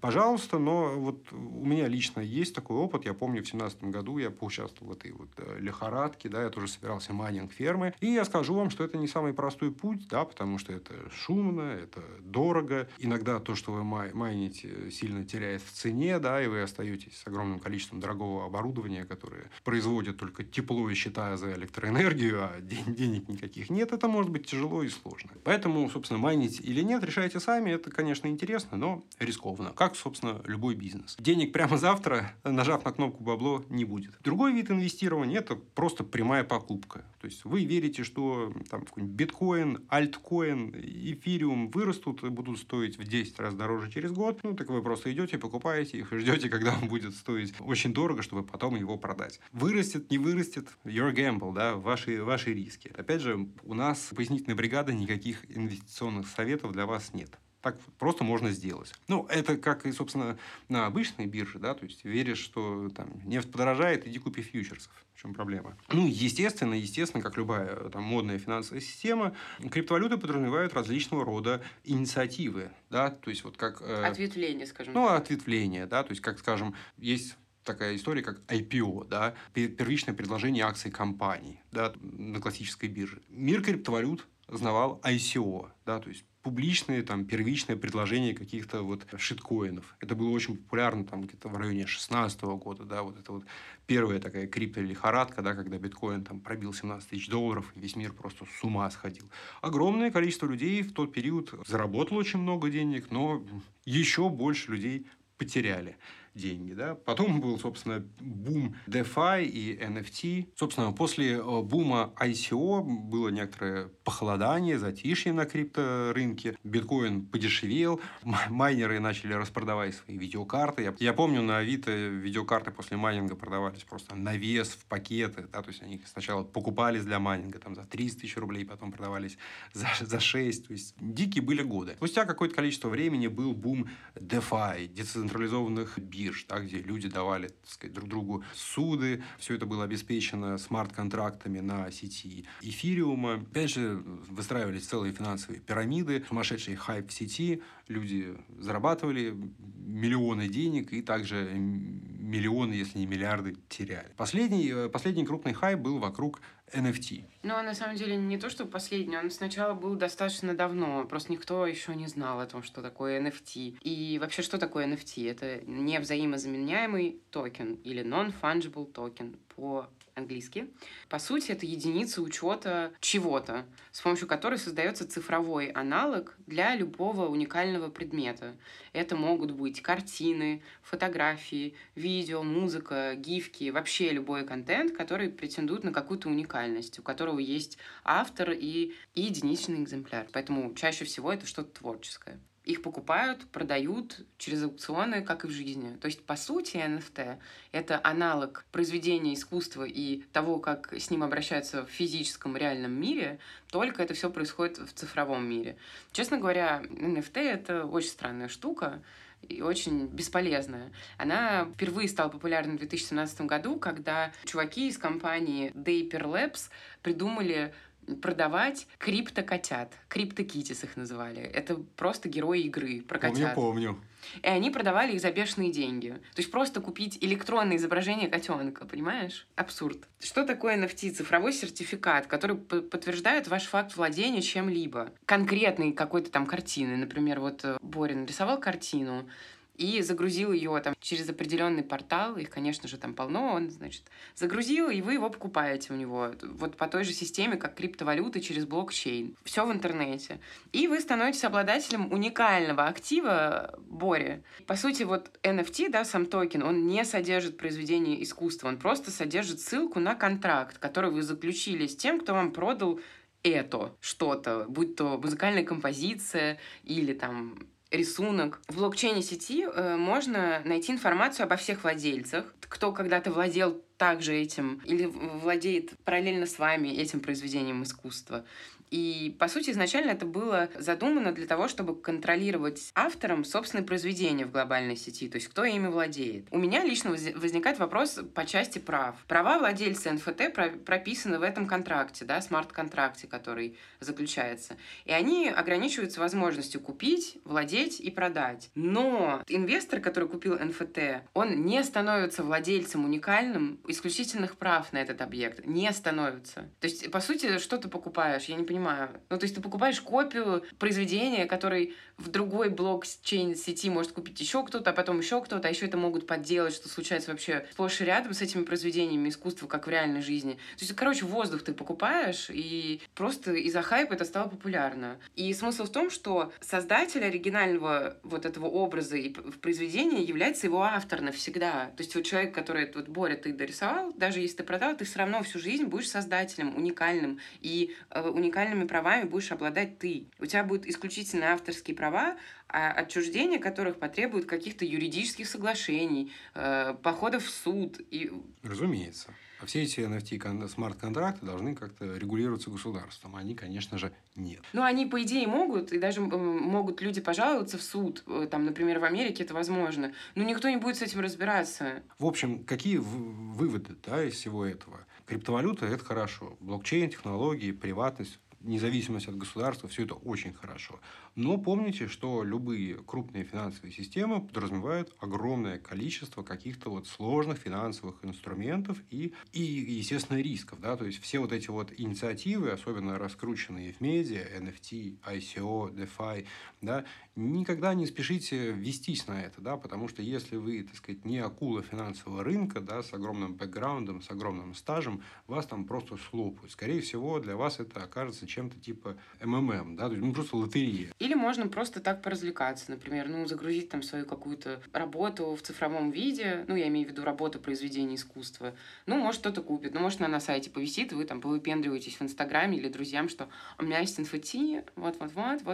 пожалуйста, но вот у меня лично есть такой опыт. Я помню, в 2017 году я поучаствовал в этой вот лихорадке, да, я тоже собирался майнинг фермы, и я скажу вам, что это не самый простой путь, да, потому что это шумно, это дорого, иногда то, что вы майните, сильно теряет в цене, да, и вы остаетесь с огромным количеством дорогого оборудования, которое производит только тепло и считая за электроэнергию, а денег никаких нет, это может быть тяжело и сложно. Поэтому, собственно, майнить и или нет, решайте сами. Это, конечно, интересно, но рискованно. Как, собственно, любой бизнес. Денег прямо завтра, нажав на кнопку «бабло», не будет. Другой вид инвестирования – это просто прямая покупка. То есть вы верите, что там какой-нибудь биткоин, альткоин, эфириум вырастут и будут стоить в 10 раз дороже через год. Ну, так вы просто идете, покупаете их и ждете, когда он будет стоить очень дорого, чтобы потом его продать. Вырастет, не вырастет – your gamble, да, ваши риски. Опять же, у нас пояснительная бригада, никаких инвестиционных советов для вас нет. Так просто можно сделать. Ну, это как и, собственно, на обычной бирже, да, то есть веришь, что там нефть подорожает, иди купи фьючерсов. В чем проблема? Ну, естественно, как любая там модная финансовая система, криптовалюты подразумевают различного рода инициативы, да, то есть вот как... Ответвление, скажем так. Ну, ответвление, да, то есть как, скажем, есть... такая история, как IPO, да, первичное предложение акций компаний, да, на классической бирже. Мир криптовалют знавал ICO, да, то есть публичное там первичное предложение каких-то вот шиткоинов. Это было очень популярно там где-то в районе 2016 года, да, вот это вот первая такая крипто-лихорадка, да, когда биткоин там пробил $17 тысяч, и весь мир просто с ума сходил. Огромное количество людей в тот период заработало очень много денег, но еще больше людей потеряли деньги, да. Потом был, собственно, бум DeFi и NFT. Собственно, после бума ICO было некоторое похолодание, затишье на крипторынке. Биткоин подешевел, майнеры начали распродавать свои видеокарты. Я помню, на Авито видеокарты после майнинга продавались просто на вес, в пакеты, да, то есть они сначала покупались для майнинга там за 300 000 рублей, потом продавались за 6, то есть дикие были годы. Спустя какое-то количество времени был бум DeFi, децентрализованных бирж, да, где люди давали, так сказать, друг другу суды. Все это было обеспечено смарт-контрактами на сети эфириума. Опять же, выстраивались целые финансовые пирамиды, сумасшедший хайп в сети. Люди зарабатывали миллионы денег и также миллионы, если не миллиарды, теряли. Последний крупный хайп был вокруг NFT. Но на самом деле не то, что последний, он сначала был достаточно давно, просто никто еще не знал о том, что такое NFT. И вообще, что такое NFT? Это невзаимозаменяемый токен или non-fungible токен по-английски. По сути, это единица учета чего-то, с помощью которой создается цифровой аналог для любого уникального предмета. Это могут быть картины, фотографии, видео, музыка, гифки, вообще любой контент, который претендует на какую-то уникальность, у которого есть автор и единичный экземпляр. Поэтому чаще всего это что-то творческое. Их покупают, продают через аукционы, как и в жизни. То есть, по сути, NFT — это аналог произведения искусства и того, как с ним обращаются в физическом реальном мире, только это все происходит в цифровом мире. Честно говоря, NFT — это очень странная штука, и очень бесполезная. Она впервые стала популярной в 2017 году, когда чуваки из компании Dapper Labs придумали продавать криптокотят. CryptoKitties их называли. Это просто герои игры про котят. Помню. И они продавали их за бешеные деньги. То есть просто купить электронное изображение котенка, понимаешь? Абсурд. Что такое NFT? Цифровой сертификат, который подтверждает ваш факт владения чем-либо. Конкретной какой-то там картины. Например, вот Боря нарисовал картину и загрузил ее там через определенный портал, их, конечно же, там полно, он, значит, загрузил, и вы его покупаете у него, вот по той же системе, как криптовалюта через блокчейн. Все в интернете. И вы становитесь обладателем уникального актива Бори. По сути, вот NFT, да, сам токен, он не содержит произведение искусства, он просто содержит ссылку на контракт, который вы заключили с тем, кто вам продал это что-то, будь то музыкальная композиция или там рисунок. В блокчейне сети можно найти информацию обо всех владельцах, кто когда-то владел также этим или владеет параллельно с вами этим произведением искусства. И, по сути, изначально это было задумано для того, чтобы контролировать автором собственное произведение в глобальной сети, то есть кто ими владеет. У меня лично возникает вопрос по части прав. Права владельца NFT прописаны в этом контракте, да, смарт-контракте, который заключается. И они ограничиваются возможностью купить, владеть и продать. Но инвестор, который купил NFT, он не становится владельцем уникальным исключительных прав на этот объект не становится. То есть, по сути, что ты покупаешь? Я не понимаю. Ну, то есть, ты покупаешь копию произведения, который в другой блокчейн сети может купить еще кто-то, а потом еще кто-то, а еще это могут подделать, что случается вообще сплошь и рядом с этими произведениями искусства, как в реальной жизни. То есть, короче, воздух ты покупаешь, и просто из-за хайпа это стало популярно. И смысл в том, что создатель оригинального вот этого образа и произведения является его автор навсегда. То есть, вот человек, который, вот, Боря, ты дорисовал, даже если ты продал, ты все равно всю жизнь будешь создателем уникальным, и уникальными правами будешь обладать ты. У тебя будут исключительно авторские права, отчуждение которых потребует каких-то юридических соглашений, походов в суд. И... Разумеется. А все эти NFT смарт-контракты должны как-то регулироваться государством. Они, конечно же, нет. Ну, они, по идее, могут, и даже могут люди пожаловаться в суд. Там, например, в Америке это возможно. Но никто не будет с этим разбираться. В общем, какие выводы, да, из всего этого? Криптовалюта – это хорошо. Блокчейн, технологии, приватность, независимость от государства – все это очень хорошо. Но помните, что любые крупные финансовые системы подразумевают огромное количество каких-то вот сложных финансовых инструментов и естественно, рисков. Да? То есть, все вот эти вот инициативы, особенно раскрученные в медиа, NFT, ICO, DeFi, да, никогда не спешите вестись на это, да? Потому что если вы, так сказать, не акула финансового рынка, да, с огромным бэкграундом, с огромным стажем, вас там просто слопают. Скорее всего, для вас это окажется чем-то типа МММ, да? То есть, ну, просто лотерея. Или можно просто так поразвлекаться, например, ну, загрузить там свою какую-то работу в цифровом виде, ну, я имею в виду работу произведения искусства, ну, может, кто-то купит, ну, может, она на сайте повисит, вы там повыпендриваетесь в Инстаграме или друзьям, что у меня есть инфоти, вот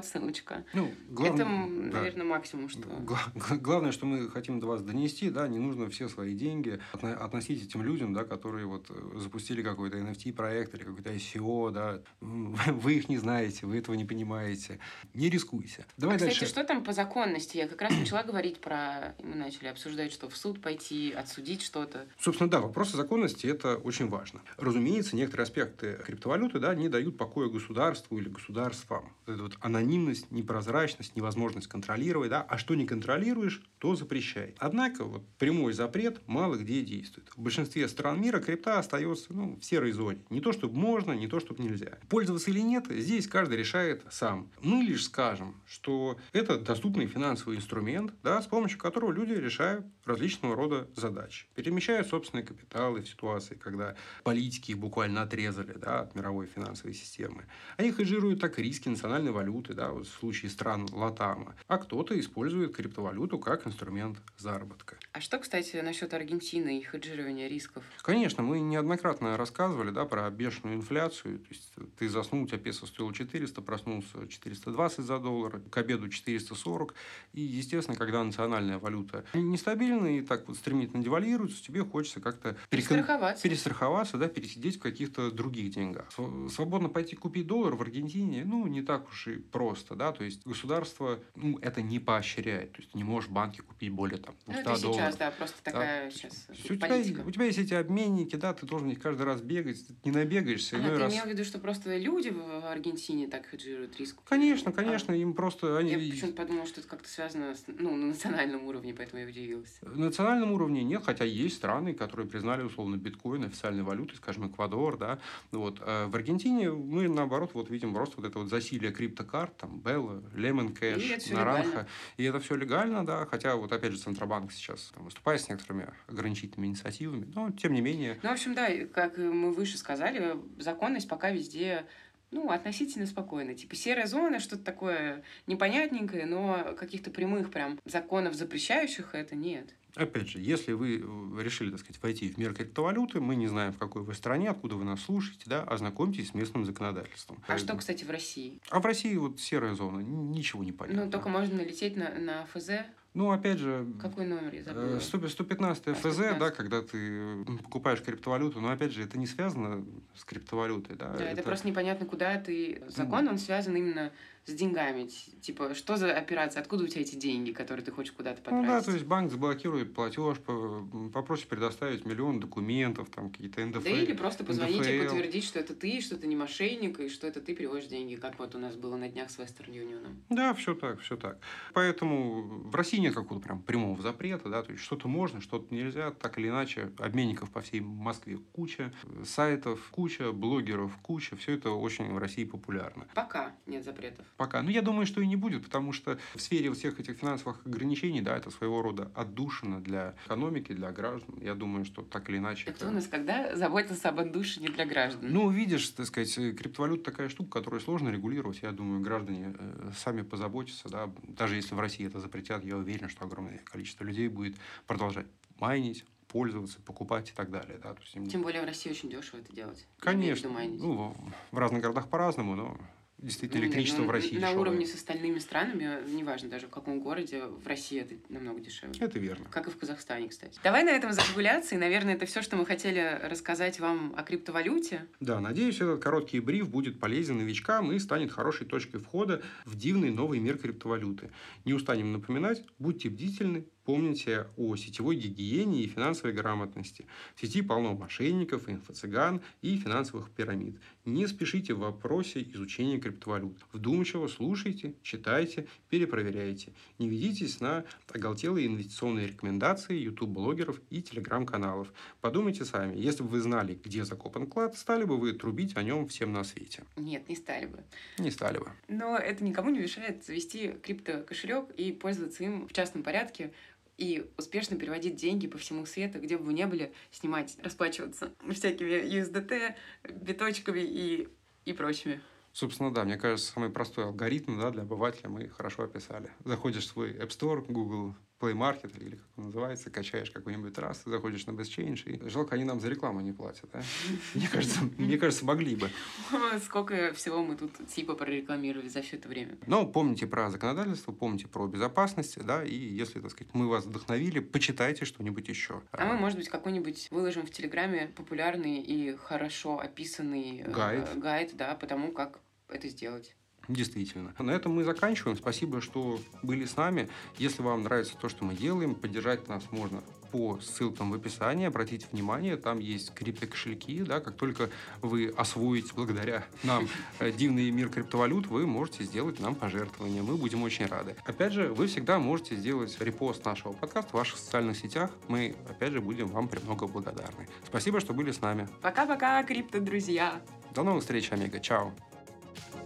ссылочка. Ну, главное, это, наверное, да, максимум, что... Главное, что мы хотим до вас донести, да, не нужно все свои деньги относить этим людям, да, которые вот запустили какой-то NFT-проект или какой-то ICO, да, вы их не знаете, вы этого не понимаете, не рискуйся. Давай дальше. Кстати, что там по законности? Я как раз начала говорить про... Мы начали обсуждать, что в суд пойти, отсудить что-то. Собственно, да, вопросы законности – это очень важно. Разумеется, некоторые аспекты криптовалюты, да, не дают покоя государству или государствам. Это вот анонимность, непрозрачность, невозможность контролировать, да, а что не контролируешь, то запрещай. Однако вот прямой запрет мало где действует. В большинстве стран мира крипта остается, ну, в серой зоне. Не то, чтобы можно, не то, чтобы нельзя. Пользоваться или нет, здесь каждый решает сам. Мы лишь скажем, что это доступный финансовый инструмент, да, с помощью которого люди решают различного рода задачи. Перемещают собственные капиталы в ситуации, когда политики их буквально отрезали, да, от мировой финансовой системы. Они хеджируют так риски национальной валюты, да, вот в случае стран Латама. А кто-то использует криптовалюту как инструмент заработка. А что, кстати, насчет Аргентины и хеджирования рисков? Конечно, мы неоднократно рассказывали, да, про бешеную инфляцию. То есть, ты заснул, у тебя песо стоило 400, проснулся 420 за доллар, к обеду 440. И, естественно, когда национальная валюта нестабильна и так вот стремительно девальвируется, тебе хочется как-то перестраховаться, да, пересидеть в каких-то других деньгах. Свободно пойти купить доллар в Аргентине, ну, не так уж и просто, да, то есть государство, ну, это не поощряет, то есть не можешь в банке купить более там 200 долларов. Ну, это сейчас, да, просто такая, да, сейчас политика. У тебя есть эти обменники, да, ты должен их каждый раз бегать, не набегаешься. А ты имел в виду, что просто люди в Аргентине так хеджируют риск? Конечно, им просто... Они... Я почему-то подумала, что это как-то связано с, ну, на национальном уровне, поэтому я удивилась. На национальном уровне нет, хотя есть страны, которые признали условно биткоин официальной валютой, скажем, Эквадор, да, вот. А в Аргентине мы, наоборот, вот видим просто вот это вот засилие криптокарт, там, Белла, Лемон Кэш, Наранха, и это все легально, да, хотя вот опять же Центробанк сейчас там выступает с некоторыми ограничительными инициативами, но тем не менее... Ну, в общем, да, как мы выше сказали, законность пока везде... Ну, относительно спокойно. Типа серая зона, что-то такое непонятненькое, но каких-то прямых прям законов, запрещающих это, нет. Опять же, если вы решили, так сказать, войти в мир криптовалюты, мы не знаем, в какой вы стране, откуда вы нас слушаете, да, ознакомьтесь с местным законодательством. А что, кстати, в России? А в России вот серая зона, ничего не понятно. Ну, только можно налететь на ФЗ. Ну, опять же... Какой номер я забыла? 115 ФЗ, да, когда ты покупаешь криптовалюту, но, опять же, это не связано с криптовалютой, да. Да, это просто непонятно, куда ты... Закон, он связан именно с деньгами. Типа, что за операция? Откуда у тебя эти деньги, которые ты хочешь куда-то потратить? Ну да, то есть банк заблокирует платеж, попросит предоставить миллион документов, там какие-то НДФЛ. Да или просто позвонить и подтвердить, что это ты, что ты не мошенник, и что это ты переводишь деньги, как вот у нас было на днях с Western Union. Да, все так, все так. Поэтому в России нет какого-то прям прямого запрета, да, то есть что-то можно, что-то нельзя, так или иначе, обменников по всей Москве куча, сайтов куча, блогеров куча, все это очень в России популярно. Пока нет запретов. Пока. Но я думаю, что и не будет, потому что в сфере всех этих финансовых ограничений, да, это своего рода отдушина для экономики, для граждан. Я думаю, что так или иначе... Кто у нас когда заботился об отдушине для граждан? Ну, видишь, так сказать, криптовалюта такая штука, которую сложно регулировать. Я думаю, граждане сами позаботятся, да, даже если в России это запретят, я уверен, что огромное количество людей будет продолжать майнить, пользоваться, покупать и так далее. Да? То есть, тем более в России очень дешево это делать. Конечно. Ну, в разных городах по-разному, но действительно электричество в России дешевое. На уровне с остальными странами, неважно даже в каком городе, в России это намного дешевле. Это верно. Как и в Казахстане, кстати. Давай на этом закругляться. И, наверное, это все, что мы хотели рассказать вам о криптовалюте. Да, надеюсь, этот короткий бриф будет полезен новичкам и станет хорошей точкой входа в дивный новый мир криптовалюты. Не устанем напоминать, будьте бдительны. Помните о сетевой гигиене и финансовой грамотности. В сети полно мошенников, инфо-цыган и финансовых пирамид. Не спешите в вопросе изучения криптовалют. Вдумчиво слушайте, читайте, перепроверяйте. Не ведитесь на оголтелые инвестиционные рекомендации YouTube-блогеров и телеграм-каналов. Подумайте сами, если бы вы знали, где закопан клад, стали бы вы трубить о нем всем на свете? Нет, не стали бы. Не стали бы. Но это никому не мешает завести крипто-кошелек и пользоваться им в частном порядке, и успешно переводить деньги по всему свету, где бы вы ни были, снимать, расплачиваться всякими USDT, биточками и прочими. Собственно, да, мне кажется, самый простой алгоритм, да, для обывателя мы хорошо описали. Заходишь в свой App Store, Google Play Market, или как он называется, качаешь какой-нибудь Trust, заходишь на BestChange, и жалко, они нам за рекламу не платят, да? Мне кажется, могли бы. Сколько всего мы тут типа прорекламировали за все это время. Но помните про законодательство, помните про безопасность, да, и если, так сказать, мы вас вдохновили, почитайте что-нибудь еще. А мы, может быть, какой-нибудь выложим в Телеграме популярный и хорошо описанный гайд, да, потому как это сделать. Действительно. На этом мы заканчиваем. Спасибо, что были с нами. Если вам нравится то, что мы делаем, поддержать нас можно по ссылкам в описании. Обратите внимание, там есть криптокошельки. Да, как только вы освоите благодаря нам дивный мир криптовалют, вы можете сделать нам пожертвование. Мы будем очень рады. Опять же, вы всегда можете сделать репост нашего подкаста в ваших социальных сетях. Мы, опять же, будем вам премного благодарны. Спасибо, что были с нами. Пока-пока, крипто-друзья. До новых встреч, Омега. Чао.